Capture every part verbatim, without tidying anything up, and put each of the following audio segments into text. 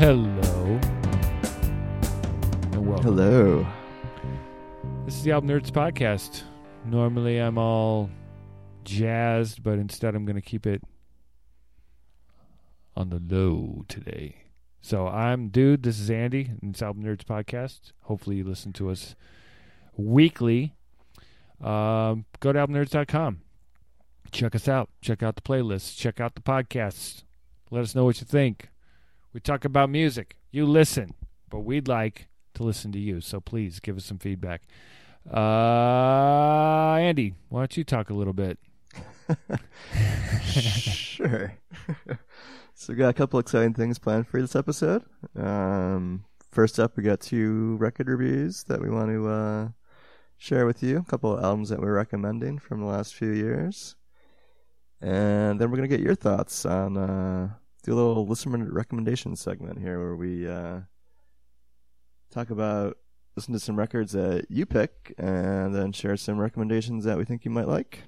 Hello and welcome. Hello. This is the Album Nerds podcast. Normally I'm all jazzed, but instead I'm going to keep it on the low today. So I'm Dude, this is Andy, and it's Album Nerds podcast. Hopefully you listen to us weekly. Um, go to album nerds dot com. Check us out. Check out the playlists. Check out the podcasts. Let us know what you think. We talk about music. You listen, but we'd like to listen to you. So please give us some feedback. Uh, Andy, why don't you talk a little bit? Sure. So we got a couple exciting things planned for this episode. Um, first up, we got two record reviews that we want to uh, share with you. A couple of albums that we're recommending from the last few years. And then we're going to get your thoughts on... Uh, do a little listener recommendation segment here where we uh, talk about, listen to some records that you pick, and then share some recommendations that we think you might like.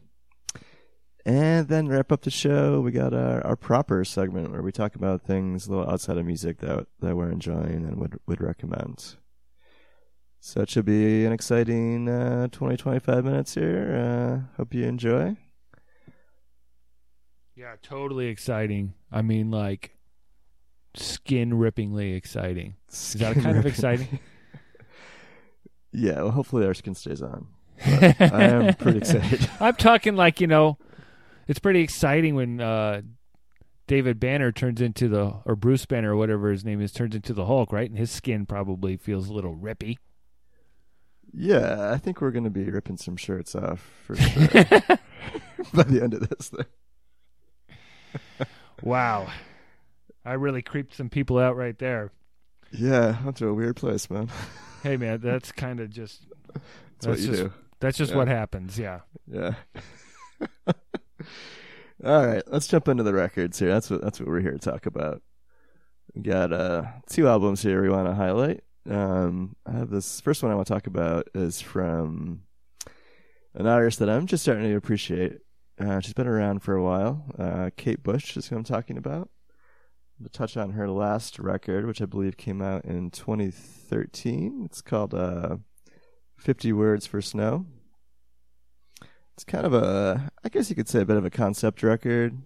And then wrap up the show, we got our, our proper segment where we talk about things a little outside of music that that we're enjoying and would, would recommend. So it should be an exciting uh, twenty, twenty-five minutes here. Uh, hope you enjoy. Yeah, totally exciting. I mean, like, skin-rippingly exciting. Skin Is that kind ripping. of exciting? Yeah, well, hopefully our skin stays on. I am pretty excited. I'm talking like, you know, it's pretty exciting when uh, David Banner turns into the, or Bruce Banner or whatever his name is, turns into the Hulk, right? And his skin probably feels a little rippy. Yeah, I think we're going to be ripping some shirts off for sure by the end of this thing. Wow. I really creeped some people out right there. Yeah, I'm to a weird place, man. Hey, man, that's kind of just... That's, that's what you just, do. That's just yeah. what happens, yeah. Yeah. All right, let's jump into the records here. That's what that's what we're here to talk about. We got uh, two albums here we want to highlight. Um, I have this first one I want to talk about is from an artist that I'm just starting to appreciate. Uh, she's been around for a while. Uh, Kate Bush is who I'm talking about. I'm going to touch on her last record, which I believe came out in twenty thirteen. It's called uh, fifty Words for Snow. It's kind of a, I guess you could say, a bit of a concept record.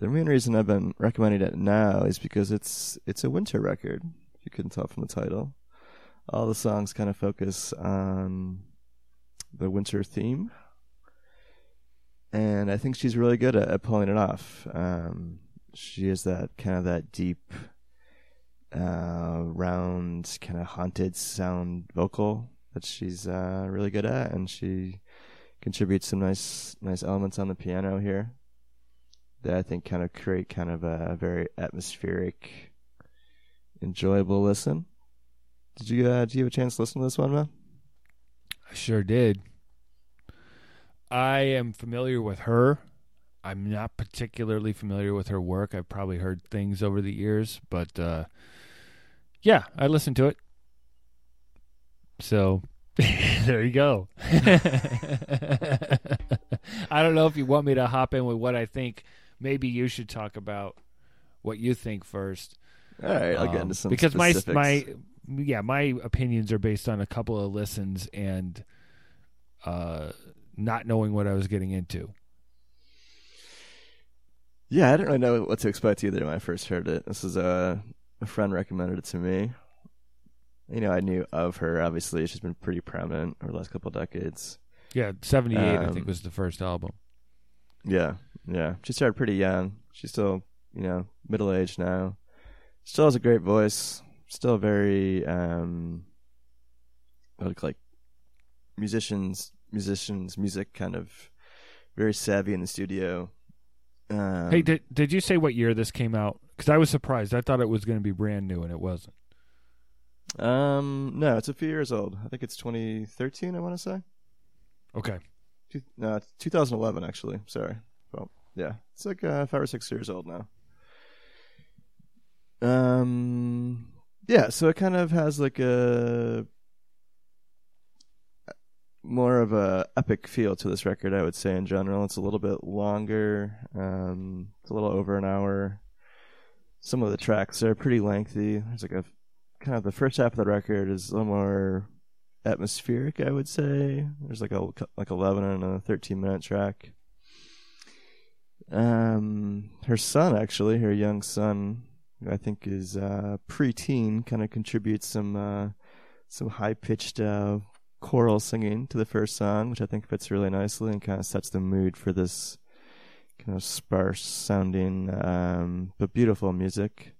The main reason I've been recommending it now is because it's it's a winter record, if you couldn't tell from the title. All the songs kind of focus on the winter theme. And I think she's really good at, at pulling it off. Um, she has that kind of that deep, uh, round, kind of haunted sound vocal that she's uh, really good at, and she contributes some nice, nice elements on the piano here that I think kind of create kind of a very atmospheric, enjoyable listen. Did you uh, do you have a chance to listen to this one, man? I sure did. I am familiar with her. I'm not particularly familiar with her work. I've probably heard things over the years, but uh, yeah, I listened to it. So there you go. I don't know if you want me to hop in with what I think. Maybe you should talk about what you think first. All right, I'll um, get into some because specifics. my my yeah my opinions are based on a couple of listens and uh. not knowing what I was getting into. Yeah, I didn't really know what to expect either when I first heard it. This is a, a friend recommended it to me. You know, I knew of her, obviously. She's been pretty prominent over the last couple of decades. Yeah, seventy-eight, um, I think, was the first album. Yeah, yeah. She started pretty young. She's still, you know, middle-aged now. Still has a great voice. Still very, um, like, like musicians... musicians music kind of very savvy in the studio. Um, hey, did did you say what year this came out? Because I was surprised. I thought it was going to be brand new, and it wasn't. Um, no, it's a few years old. I think it's twenty thirteen, I want to say. Okay. Two, no, it's twenty eleven, actually. Sorry. Well, yeah. It's like uh, five or six years old now. Um, yeah, so it kind of has like a... more of a epic feel to this record, I would say, in general. It's a little bit longer. Um, it's a little over an hour. some of the tracks are pretty lengthy. There's like a kind of the first half of the record is a little more atmospheric, I would say. There's like a like eleven and a thirteen minute track. Um, her son, actually, her young son, who I think is uh, preteen, kind of contributes some uh, some high pitched uh, choral singing to the first song, which I think fits really nicely and kind of sets the mood for this kind of sparse sounding um, but beautiful music.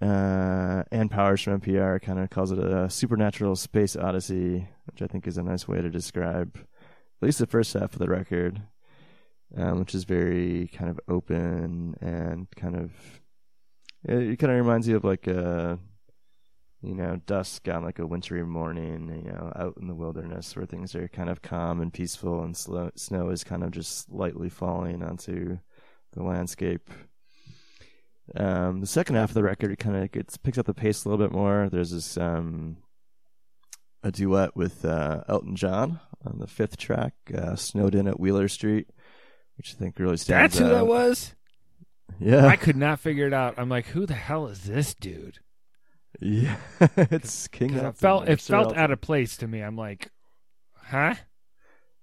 Uh, Ann Powers from N P R kind of calls it a supernatural space odyssey, which I think is a nice way to describe at least the first half of the record. Um, which is very kind of open and kind of, it, it kind of reminds you of like a, you know, dusk on like a wintry morning, you know, out in the wilderness where things are kind of calm and peaceful and slow, snow is kind of just lightly falling onto the landscape. Um, the second half of the record, it kind of gets, picks up the pace a little bit more. There's this, um, a duet with uh, Elton John on the fifth track, uh, Snowed In at Wheeler Street. Which I think really stands out. That's who that was? Yeah. I could not figure it out. I'm like, who the hell is this dude? Yeah. It's King Elton. It felt, it felt out of place to me. I'm like, huh?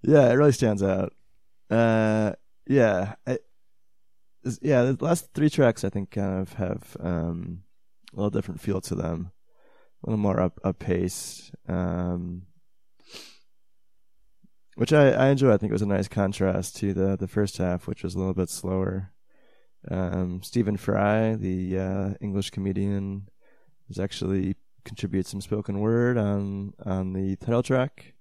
Yeah, it really stands out. Uh, yeah. I, yeah, the last three tracks I think kind of have um, a little different feel to them. A little more up, up pace. Um Which I, I enjoy. I think it was a nice contrast to the, the first half, which was a little bit slower. Um, Stephen Fry, the uh, English comedian, has actually contributed some spoken word on on the title track.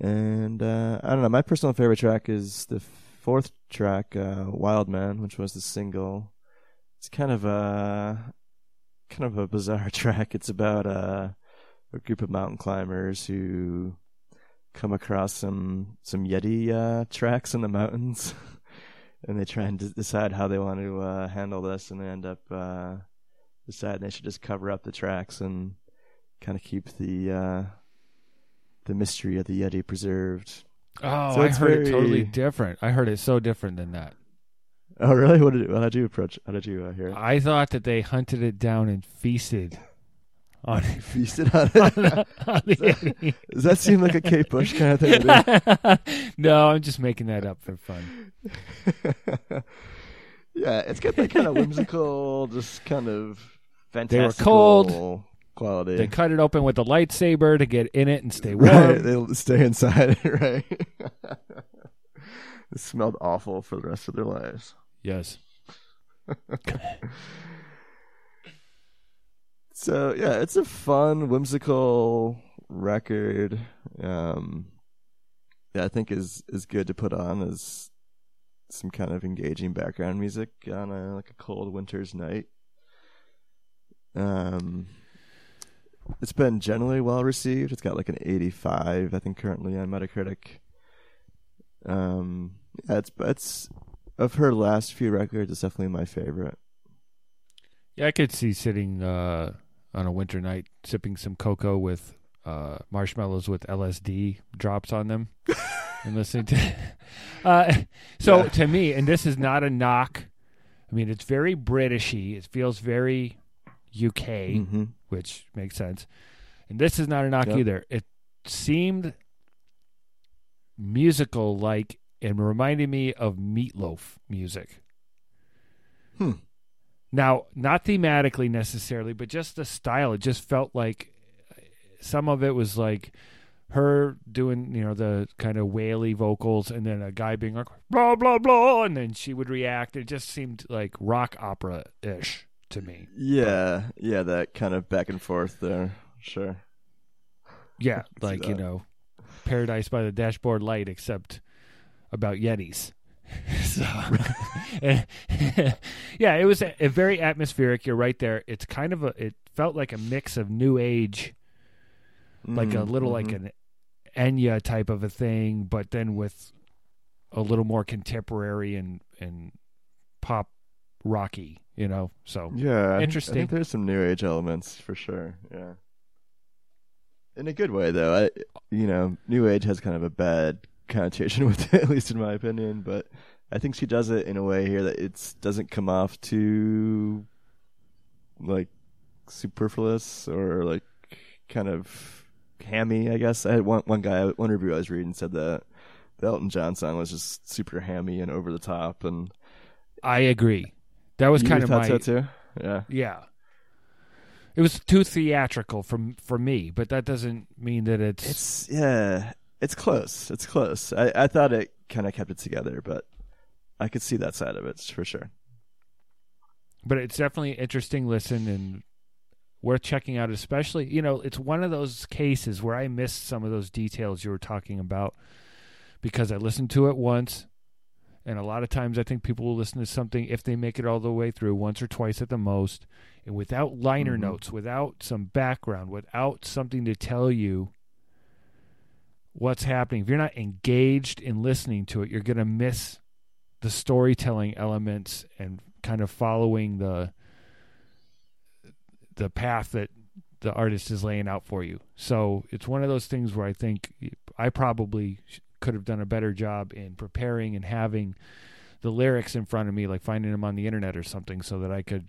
And uh, I don't know. My personal favorite track is the fourth track, uh, "Wild Man," which was the single. It's kind of a kind of a bizarre track. It's about a, a group of mountain climbers who come across some some Yeti uh, tracks in the mountains, and they try and d- decide how they want to uh, handle this, and they end up uh, deciding they should just cover up the tracks and kind of keep the uh, the mystery of the Yeti preserved. Oh, so I heard very... it totally different. I heard it so different than that. Oh, really? What did, how did you approach? How did you uh, hear it? I thought that they hunted it down and feasted. On it. Feasted on it. on the, on the does, that, does that seem like a Kate Bush kind of thing? No, I'm just making that up for fun. Yeah, it's got that kind of whimsical, just kind of fantastical they were cold. Quality. They cut it open with a lightsaber to get in it and stay warm. Right, they stay inside it, right? It smelled awful for the rest of their lives. Yes. So, yeah, it's a fun, whimsical record um, that I think is, is good to put on as some kind of engaging background music on a, like a cold winter's night. Um, it's been generally well-received. It's got like an eighty-five, I think, currently on Metacritic. Um, yeah, it's, it's of her last few records, it's definitely my favorite. Yeah, I could see sitting... Uh... on a winter night, sipping some cocoa with uh, marshmallows with L S D drops on them and listening to... uh, so yeah. To me, and this is not a knock, I mean, it's very Britishy. It feels very U K, mm-hmm. which makes sense. And this is not a knock yep. either. It seemed musical-like and reminded me of Meatloaf music. Hmm. Now, not thematically necessarily, but just the style. It just felt like some of it was like her doing, you know, the kind of waily vocals and then a guy being like, blah, blah, blah, and then she would react. It just seemed like rock opera-ish to me. Yeah, but, yeah, that kind of back and forth there, sure. Yeah, like, you know, Paradise by the Dashboard Light, except about Yetis. So, yeah, it was a, a very atmospheric. You're right there. It's kind of a. It felt like a mix of new age, mm-hmm, like a little mm-hmm. like an Enya type of a thing, but then with a little more contemporary and, and pop rocky. You know, so yeah, interesting. I think there's some new age elements for sure. Yeah, in a good way though. I you know, new age has kind of a bad connotation with it, at least in my opinion, but I think she does it in a way here that it doesn't come off too, like, superfluous or, like, kind of hammy, I guess. I had one, one guy, one review I was reading said that the Elton John song was just super hammy and over the top. And I agree. That was kind of my... You thought so, too? Yeah. Yeah. It was too theatrical for, for me, but that doesn't mean that it's... It's, yeah, it's close. It's close. I, I thought it kind of kept it together, but I could see that side of it for sure. But it's definitely an interesting listen and worth checking out, especially, you know, it's one of those cases where I missed some of those details you were talking about because I listened to it once, and a lot of times I think people will listen to something, if they make it all the way through, once or twice at the most, and without liner mm-hmm. notes, without some background, without something to tell you what's happening. If you're not engaged in listening to it, you're going to miss the storytelling elements and kind of following the the path that the artist is laying out for you. So it's one of those things where I think I probably could have done a better job in preparing and having the lyrics in front of me, like finding them on the internet or something, so that I could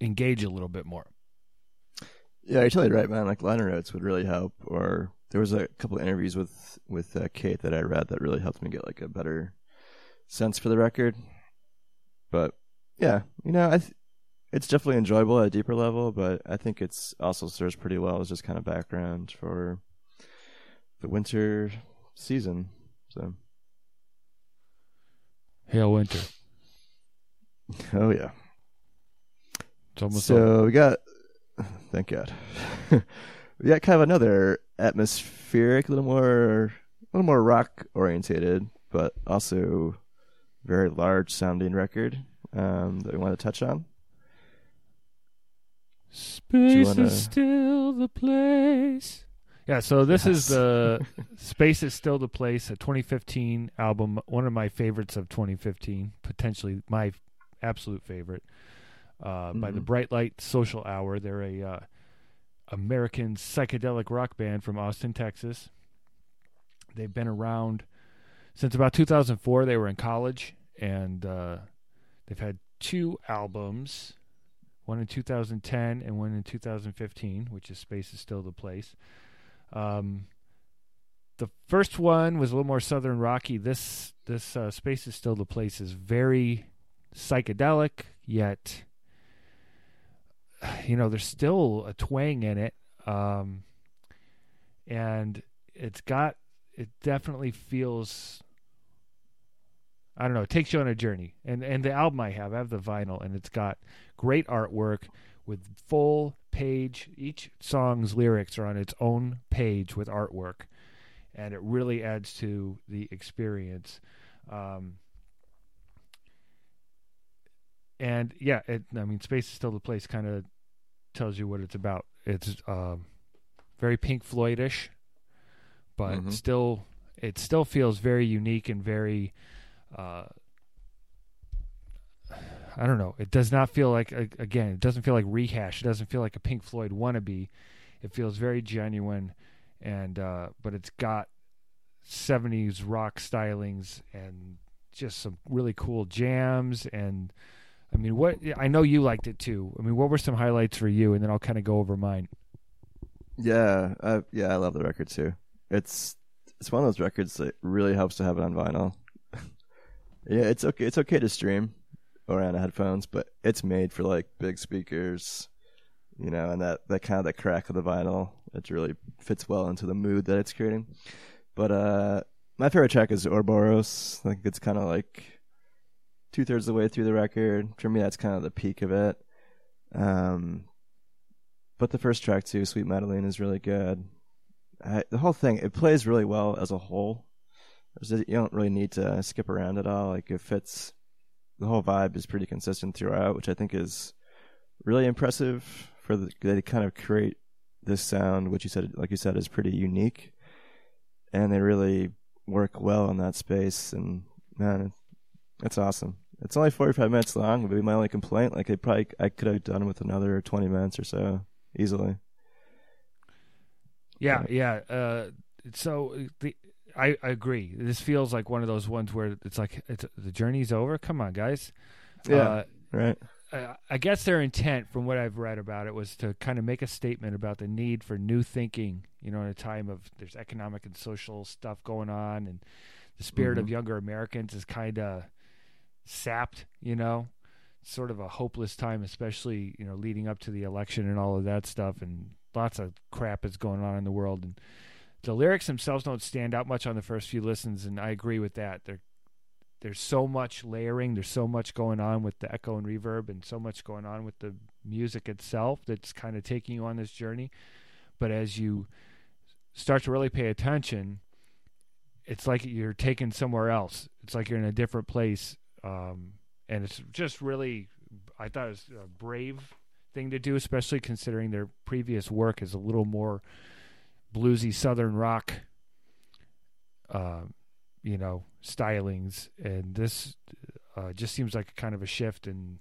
engage a little bit more. Yeah, you're totally right, man. Like liner notes would really help. Or there was a couple of interviews with with uh, Kate that I read that really helped me get like a better sense for the record. But yeah, you know, I th- it's definitely enjoyable at a deeper level, but I think it's also serves pretty well as just kind of background for the winter season. So, hail winter! Oh yeah, it's almost so over. We got. Thank God. We got kind of another atmospheric, a little more, a little more rock orientated, but also very large sounding record um, that we want to touch on. Space wanna... is still the place. Yeah, so this yes. is the Space is Still the Place, a twenty fifteen album, one of my favorites of twenty fifteen, potentially my absolute favorite, uh, mm-hmm. by the Bright Light Social Hour. They're a uh, American psychedelic rock band from Austin, Texas. They've been around since about two thousand four. They were in college, and uh, they've had two albums, one in two thousand ten and one in two thousand fifteen, which is Space is Still the Place. Um, the first one was a little more southern rocky. This this uh, Space is Still the Place is very psychedelic, yet, you know, there's still a twang in it, um, and it's got it definitely feels, I don't know, it takes you on a journey. And and the album I have, I have the vinyl, and it's got great artwork with full page. Each song's lyrics are on its own page with artwork, and it really adds to the experience. Um, and yeah, it, I mean, Space is Still the Place kind of tells you what it's about. It's um, very Pink Floyd-ish, but mm-hmm. still, it still feels very unique and very, uh, I don't know. It does not feel like, again, it doesn't feel like rehash. It doesn't feel like a Pink Floyd wannabe. It feels very genuine, and uh, but it's got seventies rock stylings and just some really cool jams. And I mean, what I know you liked it too. I mean, what were some highlights for you? And then I'll kind of go over mine. Yeah, I, yeah, I love the record too. It's it's one of those records that really helps to have it on vinyl. Yeah, it's okay. It's okay to stream or on headphones, but it's made for like big speakers, you know, and that, that kind of the crack of the vinyl. It really fits well into the mood that it's creating. But uh, my favorite track is Ouroboros. I think it's kind of like two thirds of the way through the record. For me, that's kind of the peak of it. Um, but the first track too, Sweet Madeline, is really good. I, the whole thing, it plays really well as a whole. You don't really need to skip around at all. Like it fits. The whole vibe is pretty consistent throughout, which I think is really impressive for the, they kind of create this sound, which you said, like you said, is pretty unique, and they really work well in that space. And man, it's awesome. It's only forty-five minutes long. Would be my only complaint. Like it probably I could have done with another twenty minutes or so easily. Yeah, yeah. yeah. Uh, so the. I, I agree. This feels like one of those ones where it's like it's, the journey's over. Come on, guys. Yeah, uh, right. I, I guess their intent, from what I've read about it, was to kind of make a statement about the need for new thinking, you know, in a time of there's economic and social stuff going on, and the spirit mm-hmm. of younger Americans is kind of sapped, you know. It's sort of a hopeless time, especially, you know, leading up to the election and all of that stuff, and lots of crap is going on in the world, and the lyrics themselves don't stand out much on the first few listens, and I agree with that. There, there's so much layering. There's so much going on with the echo and reverb and so much going on with the music itself that's kind of taking you on this journey. But as you start to really pay attention, it's like you're taken somewhere else. It's like you're in a different place, um, and it's just really, I thought it was a brave thing to do, especially considering their previous work is a little more bluesy southern rock, uh, you know, stylings, and this uh, just seems like kind of a shift and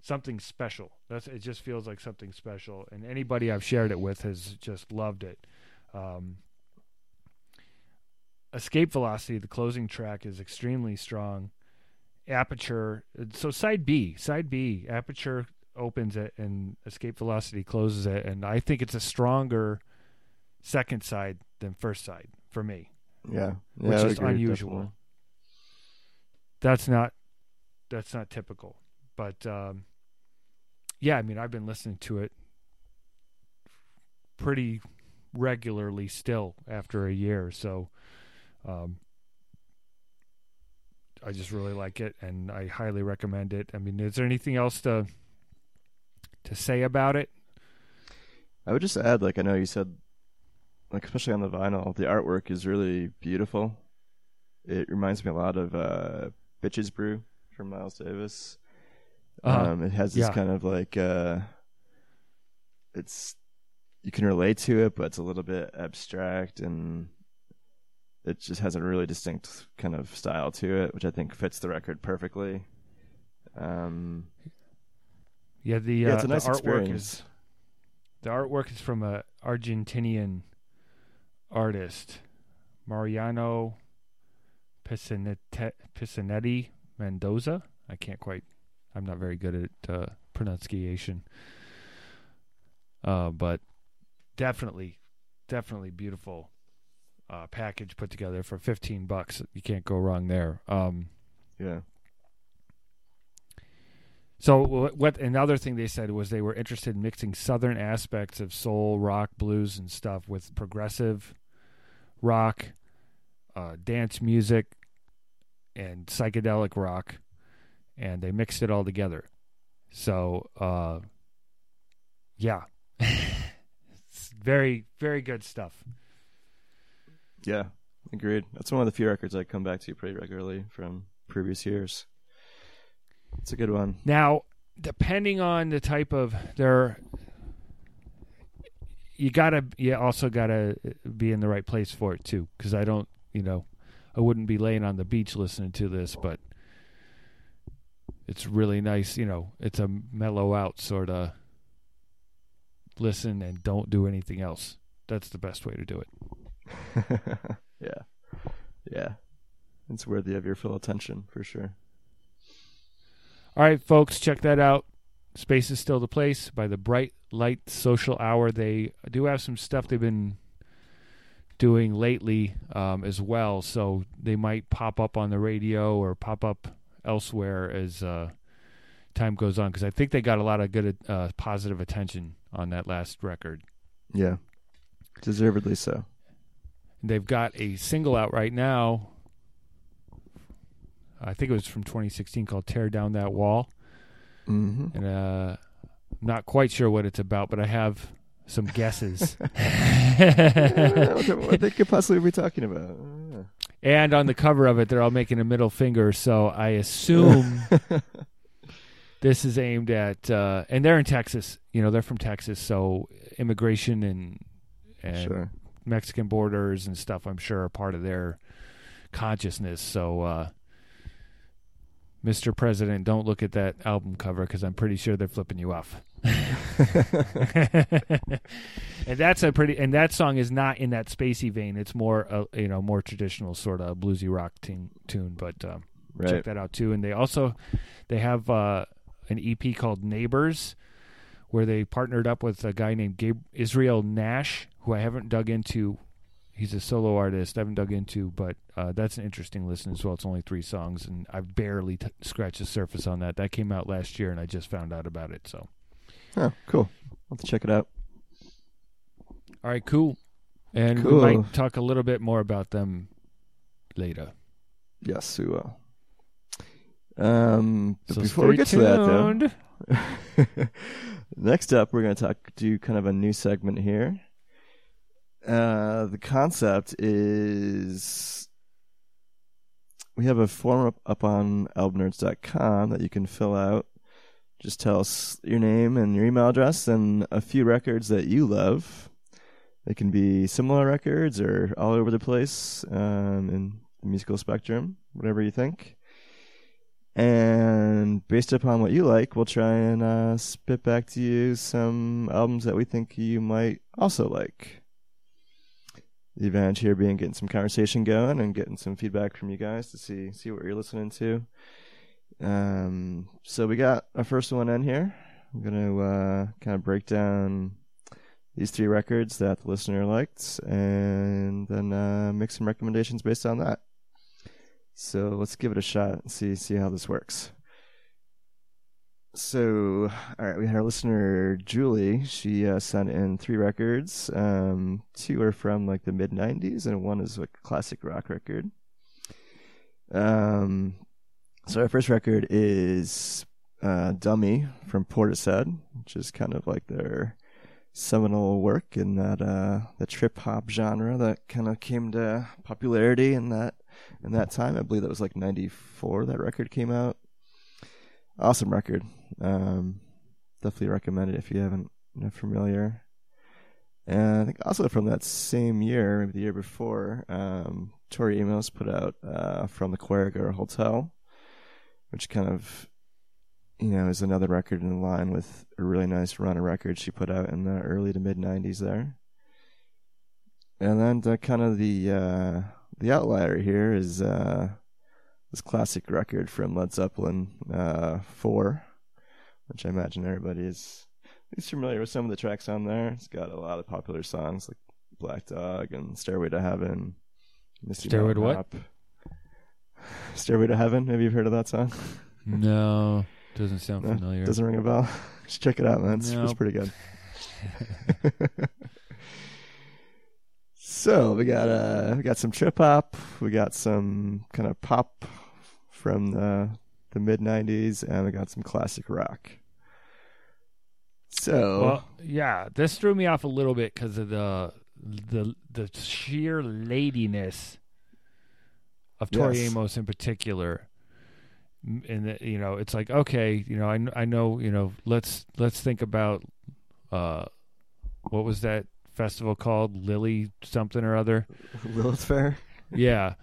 something special. That's it. Just feels like something special, and anybody I've shared it with has just loved it. Um, Escape Velocity, the closing track, is extremely strong. Aperture, so side B, side B, Aperture opens it and Escape Velocity closes it, and I think it's a stronger second side than first side for me. Yeah, yeah, which is unusual. That's not that's not typical. But um, yeah, I mean, I've been listening to it pretty regularly still after a year or so. Um, I just really like it, and I highly recommend it. I mean, is there anything else to to say about it? I would just add, like I know you said, like especially on the vinyl, the artwork is really beautiful. It reminds me a lot of uh, Bitches Brew from Miles Davis. Uh-huh. Um, it has this yeah. kind of like uh, it's you can relate to it, but it's a little bit abstract, and it just has a really distinct kind of style to it, which I think fits the record perfectly. Um, yeah, the, yeah, uh, it's a nice the artwork experience. is the artwork is from a Argentinian artist, Mariano Pisanetti, Pisanetti Mendoza. I can't quite. I'm not very good at uh, pronunciation, uh, but definitely, definitely beautiful uh, package put together for fifteen bucks. You can't go wrong there. Um, yeah. So what? Another thing they said was they were interested in mixing southern aspects of soul, rock, blues, and stuff with progressive rock, uh, dance music, and psychedelic rock, and they mixed it all together. So, uh, yeah, it's very, very good stuff. Yeah, agreed. That's one of the few records I come back to pretty regularly from previous years. It's a good one. Now, depending on the type of their, you gotta, you also gotta be in the right place for it too. Because I don't, you know, I wouldn't be laying on the beach listening to this, but it's really nice. You know, it's a mellow out sort of listen and don't do anything else. That's the best way to do it. yeah, yeah, it's worthy of your full attention for sure. All right, folks, check that out. Space is Still the Place by the Bright Light Social Hour. They do have some stuff they've been doing lately um, as well, so they might pop up on the radio or pop up elsewhere as uh, time goes on, because I think they got a lot of good uh, positive attention on that last record. Yeah, deservedly so. They've got a single out right now. I think it was from twenty sixteen called Tear Down That Wall. Mm-hmm. And uh, I'm not quite sure what it's about, but I have some guesses. yeah, what they could possibly be talking about. Yeah. And on the cover of it, they're all making a middle finger, so I assume this is aimed at, uh, and they're in Texas. You know, they're from Texas, so immigration and, and sure. Mexican borders and stuff, I'm sure, are part of their consciousness. So, uh, Mister President, don't look at that album cover because I'm pretty sure they're flipping you off. And that's a pretty, and that song is not in that spacey vein. It's more, uh, you know, more traditional sort of bluesy rock t- tune. But um, right. check that out too. And they also they have uh, an E P called Neighbors, where they partnered up with a guy named Gabriel Israel Nash, who I haven't dug into. He's a solo artist I haven't dug into, but uh, that's an interesting listen as well. It's only three songs, and I've barely t- scratched the surface on that. That came out last year, and I just found out about it. So, oh, cool. I'll have to check it out. All right, cool. And cool. We might talk a little bit more about them later. Yes, we will. Um, so but before we get tuned. to that, though, next up, we're going to talk do kind of a new segment here. Uh, the concept is we have a form up, up on album nerds dot com that you can fill out. Just tell us your name and your email address and a few records that you love. They can be similar records or all over the place um, in the musical spectrum, whatever you think. And based upon what you like, we'll try and uh, spit back to you some albums that we think you might also like. The advantage here being getting some conversation going and getting some feedback from you guys to see see what you're listening to. Um, so we got our first one in here. I'm going to uh, kind of break down these three records that the listener liked and then uh, make some recommendations based on that. So let's give it a shot and see, see how this works. So, all right, we had our listener, Julie. She uh, sent in three records. Um, two are from, like, the mid-nineties, and one is, like, a classic rock record. Um, so our first record is uh, Dummy from Portishead, which is kind of, like, their seminal work in that uh, the trip-hop genre that kind of came to popularity in that, in that time. I believe that was, like, ninety-four that record came out. Awesome record. Um, definitely recommend it if you haven't, you're not familiar. And I think also from that same year, maybe the year before, um, Tori Amos put out uh, From the Choirgirl Hotel, which kind of, you know, is another record in line with a really nice run of records she put out in the early to mid nineties there. And then the, kind of the uh, the outlier here is uh, this classic record from Led Zeppelin, uh, four, which I imagine everybody is at least familiar with some of the tracks on there. It's got a lot of popular songs like Black Dog and Stairway to Heaven. Misty Stairway to what? Stairway to Heaven. Have you heard of that song? No. Doesn't sound no, familiar. Doesn't ring a bell. Just check it out, man. It's, nope. it's pretty good. So we got uh, we got some trip hop, we got some kind of pop from the the mid nineties, and we got some classic rock. So well, yeah, this threw me off a little bit because of the the the sheer ladiness of Tori yes. Amos in particular, and the, you know it's like okay, you know I I know you know let's let's think about uh, what was that. Festival called Lily something or other, Lilith Fair. Yeah,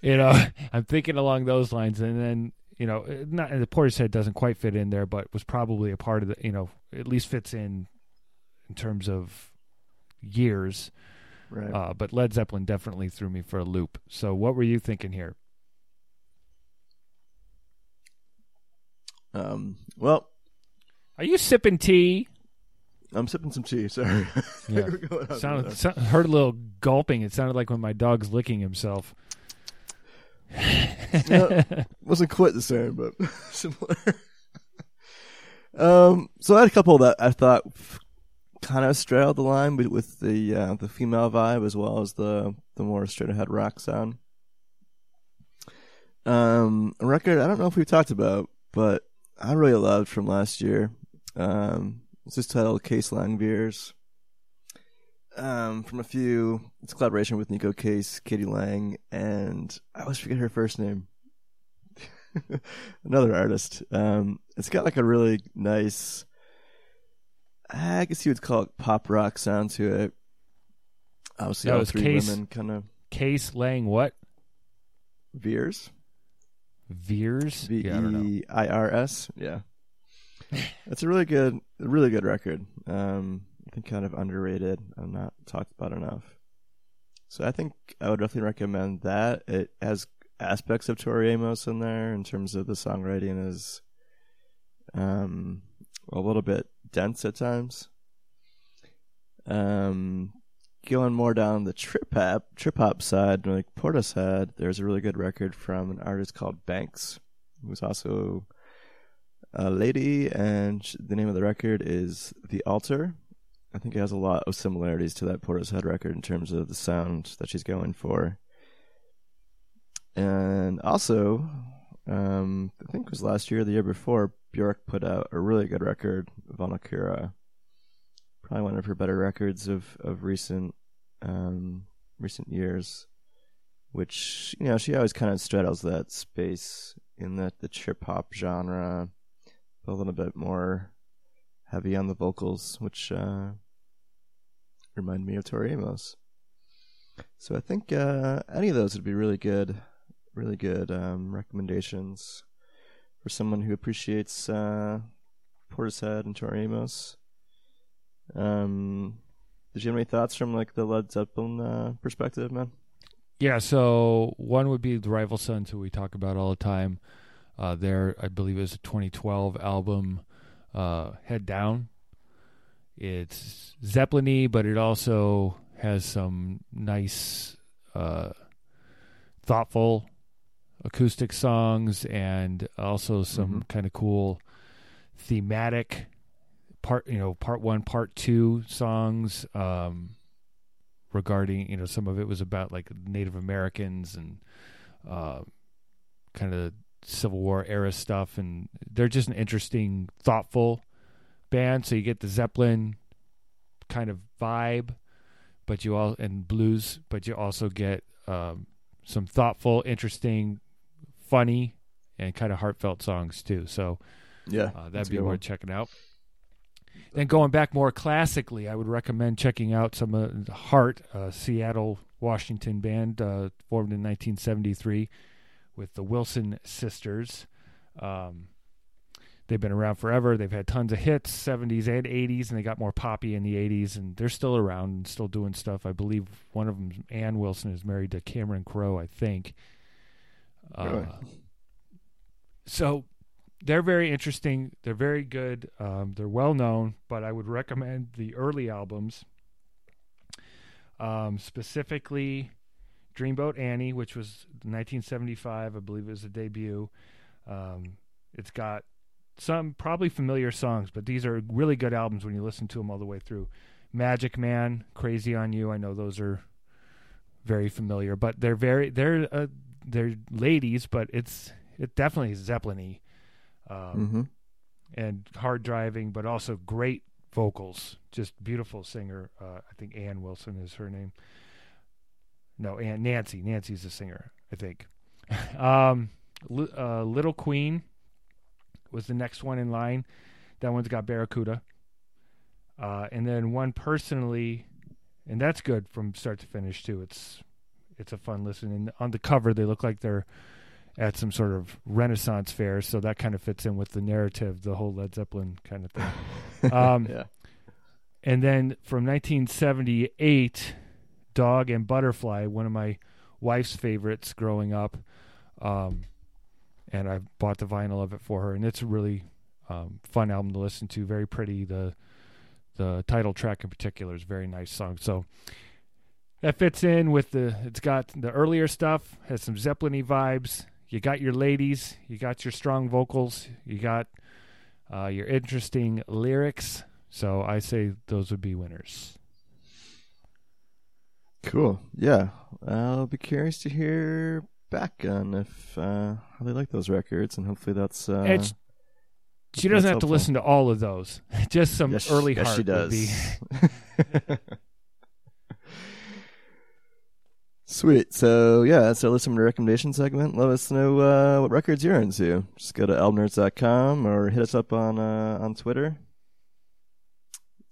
you know, I'm thinking along those lines, and then you know, not the Portishead doesn't quite fit in there, but was probably a part of the, you know, at least fits in in terms of years. Right. Uh, but Led Zeppelin definitely threw me for a loop. So, what were you thinking here? Um. Well, are you sipping tea? I'm sipping some tea, sorry. Yeah. sounded, so, heard a little gulping. It sounded like when my dog's licking himself. No, wasn't quite the same, but similar. um, so I had a couple that I thought kind of straddled the line with, with the uh, the female vibe as well as the, the more straight-ahead rock sound. Um, a record I don't know if we've talked about, but I really loved from last year. Um This is titled Katie Lang, Veirs. Um, from a few, it's a collaboration with Nico Case, Katie Lang, and I always forget her first name. Another artist. Um, it's got like a really nice, I guess you would call it pop rock sound to it. Obviously, all three Case, women kind of. Katie Lang, what? Veirs. Veirs? V E I R S? Yeah. It's a really good, really good record. Um, I think kind of underrated. I'm not talked about enough. So I think I would definitely recommend that. It has aspects of Tori Amos in there in terms of the songwriting is um, a little bit dense at times. Um, going more down the trip hop, trip hop side, like Portishead, there's a really good record from an artist called Banks, who's also a lady, and the name of the record is The Altar. I think it has a lot of similarities to that Portishead record in terms of the sound that she's going for. And also, um, I think it was last year or the year before, Björk put out a really good record, Vulnicura. Probably one of her better records of, of recent um, recent years, which, you know, she always kind of straddles that space in that the trip-hop genre, a little bit more heavy on the vocals, which uh, remind me of Tori Amos. So I think uh, any of those would be really good, really good um, recommendations for someone who appreciates uh, Portishead and Tori Amos. Um, did you have any thoughts from like the Led Zeppelin uh, perspective, man? Yeah, so one would be the Rival Sons, who we talk about all the time. Uh, their, I believe, it was a twenty twelve album, uh, Head Down. It's Zeppelin-y, but it also has some nice, uh, thoughtful acoustic songs, and also some mm-hmm. kind of cool thematic part, you know, part one, part two songs, um, regarding, you know, some of it was about like Native Americans and, uh, kind of Civil War era stuff, and they're just an interesting, thoughtful band. So you get the Zeppelin kind of vibe, but you all and blues, but you also get um, some thoughtful, interesting, funny, and kind of heartfelt songs too. So yeah, uh, that'd be worth one. checking out. Then going back more classically, I would recommend checking out some of uh, Heart, a Seattle, Washington band uh, formed in nineteen seventy-three. With the Wilson sisters. Um, they've been around forever. They've had tons of hits, seventies and eighties, and they got more poppy in the eighties, and they're still around and still doing stuff. I believe one of them, Ann Wilson, is married to Cameron Crowe, I think. Uh, really? So they're very interesting. They're very good. Um, they're well-known, but I would recommend the early albums, um, specifically Dreamboat Annie, which was nineteen seventy-five, I believe it was the debut. Um, it's got some probably familiar songs, but these are really good albums when you listen to them all the way through. Magic Man, Crazy on You, I know those are very familiar, but they're very they're uh, they're ladies, but it's it definitely is Zeppelin-y, um, mm-hmm. and hard driving, but also great vocals. Just beautiful singer. Uh, I think Ann Wilson is her name. No, and Nancy. Nancy's a singer, I think. Um, uh, Little Queen was the next one in line. That one's got Barracuda. Uh, and then one personally, and that's good from start to finish too. It's it's a fun listen. And on the cover, they look like they're at some sort of Renaissance fair, so that kind of fits in with the narrative, the whole Led Zeppelin kind of thing. Um, yeah. And then from nineteen seventy-eight... Dog and Butterfly, one of my wife's favorites growing up, um, and I bought the vinyl of it for her, and it's a really um, fun album to listen to. Very pretty. The the title track in particular is a very nice song. So that fits in with the. It's got the earlier stuff, has some Zeppelin-y vibes. You got your ladies, you got your strong vocals, you got uh, your interesting lyrics. So I say those would be winners. Cool. Yeah. I'll be curious to hear back on if uh, how they like those records, and hopefully that's... Uh, and she she that's doesn't have helpful. to listen to all of those. Just some yes, early yes, Heart she does. Would be... Sweet. So, yeah, that's our listener recommendation segment. Let us know uh, what records you're into. Just go to album nerds dot com or hit us up on uh, on Twitter.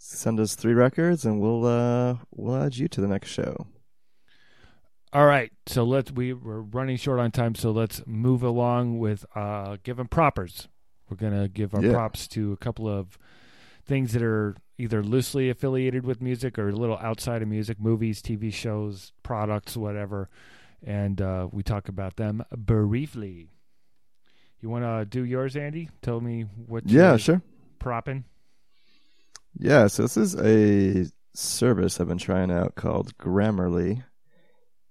Send us three records, and we'll uh, we'll add you to the next show. All right, so let's we we're running short on time, so let's move along with uh, giving propers. We're gonna give our yeah. props to a couple of things that are either loosely affiliated with music or a little outside of music, movies, T V shows, products, whatever, and uh, we talk about them briefly. You want to do yours, Andy? Tell me what. Yeah, you're sure. Propping. Yeah, so this is a service I've been trying out called Grammarly.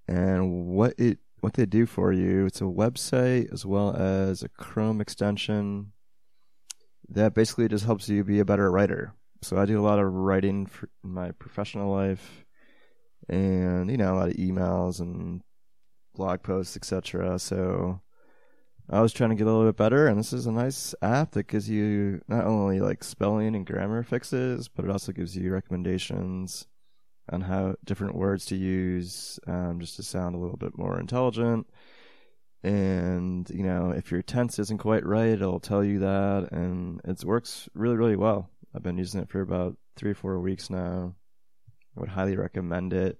And what it what they do for you, it's a website as well as a Chrome extension that basically just helps you be a better writer. So I do a lot of writing for my professional life, and you know, a lot of emails and blog posts, et cetera. So I was trying to get a little bit better, and this is a nice app that gives you not only like spelling and grammar fixes, but it also gives you recommendations on how different words to use, um, just to sound a little bit more intelligent. And, you know, if your tense isn't quite right, it'll tell you that. And it works really, really well. I've been using it for about three or four weeks now. I would highly recommend it.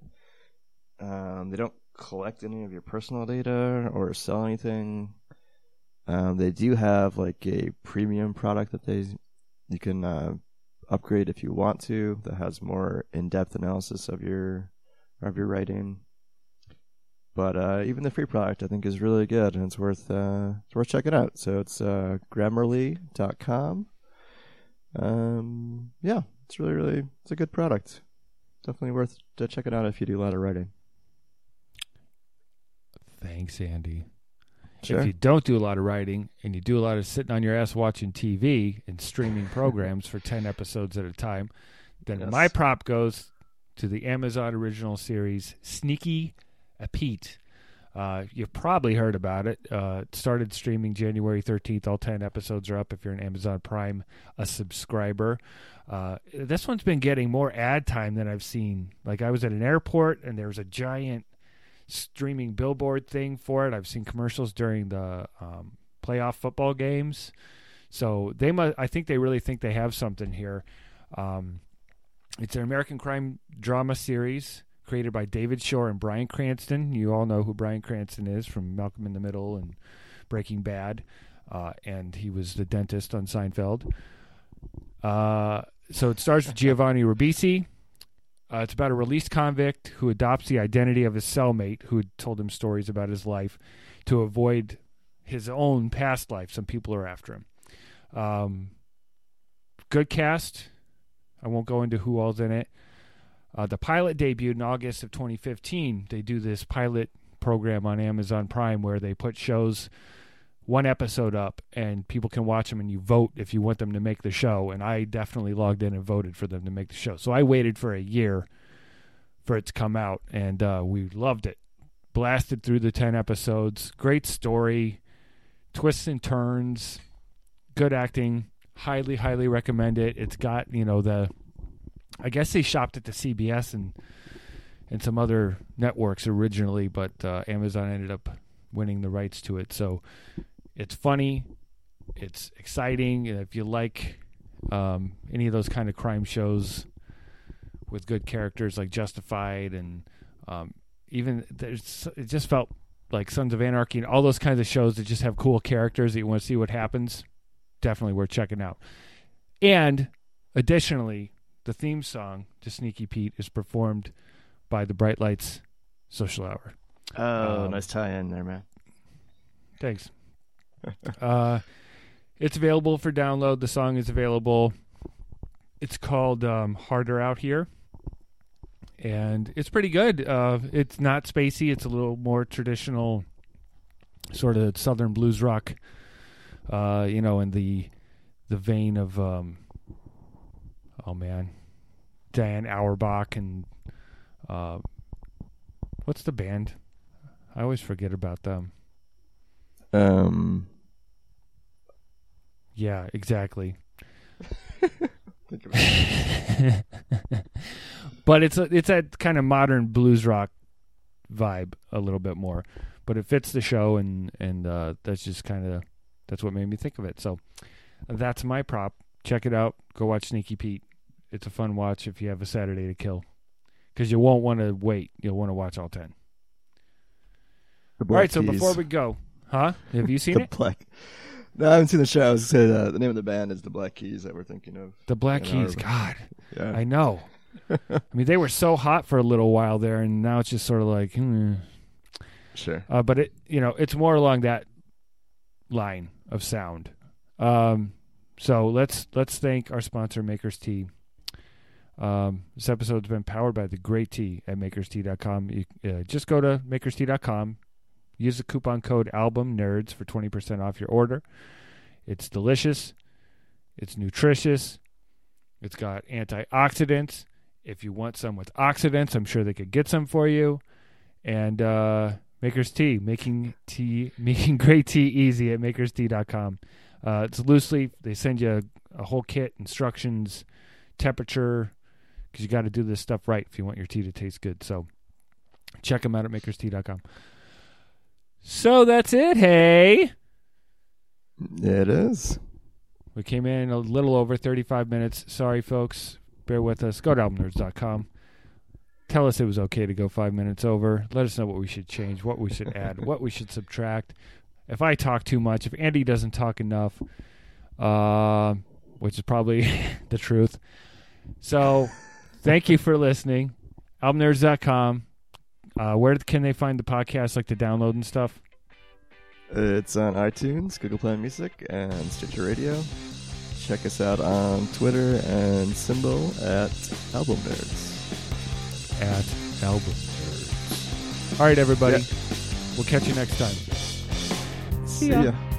Um, they don't collect any of your personal data or sell anything. Um, they do have like a premium product that they you can uh, upgrade if you want to, that has more in-depth analysis of your of your writing. But uh, even the free product I think is really good, and it's worth uh, it's worth checking out. So it's uh, Grammarly dot com. Um, yeah, it's really really it's a good product. Definitely worth checking out if you do a lot of writing. Thanks, Andy. Sure. If you don't do a lot of writing and you do a lot of sitting on your ass watching T V and streaming programs for ten episodes at a time, then yes. my prop goes to the Amazon original series Sneaky Pete. Uh, you've probably heard about it. Uh, it started streaming January thirteenth. All ten episodes are up if you're an Amazon Prime a subscriber. Uh, this one's been getting more ad time than I've seen. Like I was at an airport and there was a giant streaming billboard thing for it. I've seen commercials during the um, playoff football games, so they must. I think they really think they have something here. Um, it's an American crime drama series created by David Shore and Bryan Cranston. You all know who Bryan Cranston is from Malcolm in the Middle and Breaking Bad, uh, and he was the dentist on Seinfeld. Uh, so it starts with Giovanni Ribisi. Uh, it's about a released convict who adopts the identity of his cellmate who had told him stories about his life to avoid his own past life. Some people are after him. Um, good cast. I won't go into who all's in it. Uh, the pilot debuted in August of twenty fifteen. They do this pilot program on Amazon Prime where they put shows one episode up and people can watch them and you vote if you want them to make the show. And I definitely logged in and voted for them to make the show. So I waited for a year for it to come out, and uh, we loved it. Blasted through the ten episodes. Great story, twists and turns, good acting. Highly, highly recommend it. It's got, you know, the, I guess they shopped it to C B S and, and some other networks originally, but uh, Amazon ended up winning the rights to it. So it's funny, it's exciting. If you like um, any of those kind of crime shows with good characters like Justified and um, even there's, it just felt like Sons of Anarchy and all those kinds of shows that just have cool characters that you want to see what happens, definitely worth checking out. And additionally, the theme song to Sneaky Pete is performed by the Bright Lights Social Hour. Oh, um, nice tie-in there, man. Thanks. uh, it's available for download. The song is available. It's called um, Harder Out Here, and it's pretty good. Uh, it's not spacey. It's a little more traditional sort of southern blues rock, uh, you know, in the the vein of, um, oh, man, Dan Auerbach and uh, what's the band? I always forget about them. Um. Yeah, exactly. Think about it. But it's a, it's that kind of modern blues rock vibe a little bit more, but it fits the show, and and uh, that's just kind of that's what made me think of it. So that's my prop. Check it out. Go watch Sneaky Pete. It's a fun watch if you have a Saturday to kill, because you won't want to wait. You'll want to watch all ten. The Black All right, Keys. So before we go, huh? Have you seen the it? Black... No, I haven't seen the show. I was gonna say, uh, the name of the band is The Black Keys that we're thinking of. The Black Keys, God. Yeah. I know. I mean, they were so hot for a little while there, and now it's just sort of like, hmm. Sure. Uh, but, it, you know, it's more along that line of sound. Um, so let's let's thank our sponsor, Maker's Tea. Um, this episode's been powered by the great tea at makers tea dot com. You, uh, just go to makers tea dot com. Use the coupon code ALBUMNERDS for twenty percent off your order. It's delicious. It's nutritious. It's got antioxidants. If you want some with oxidants, I'm sure they could get some for you. And uh, Maker's Tea, making tea, making great tea easy at makers tea dot com. Uh, it's loosely, they send you a, a whole kit, instructions, temperature, because you got to do this stuff right if you want your tea to taste good. So check them out at makers tea dot com. So that's it, hey? It is. We came in a little over thirty-five minutes. Sorry, folks. Bear with us. Go to album nerds dot com. Tell us it was okay to go five minutes over. Let us know what we should change, what we should add, what we should subtract. If I talk too much, if Andy doesn't talk enough, uh, which is probably the truth. So thank you for listening. album nerds dot com. Uh, where can they find the podcast, like to download and stuff? It's on iTunes, Google Play Music, and Stitcher Radio. Check us out on Twitter and Symbol at Album Nerds. At Album Nerds. All right, everybody. Yeah. We'll catch you next time. See ya. See ya.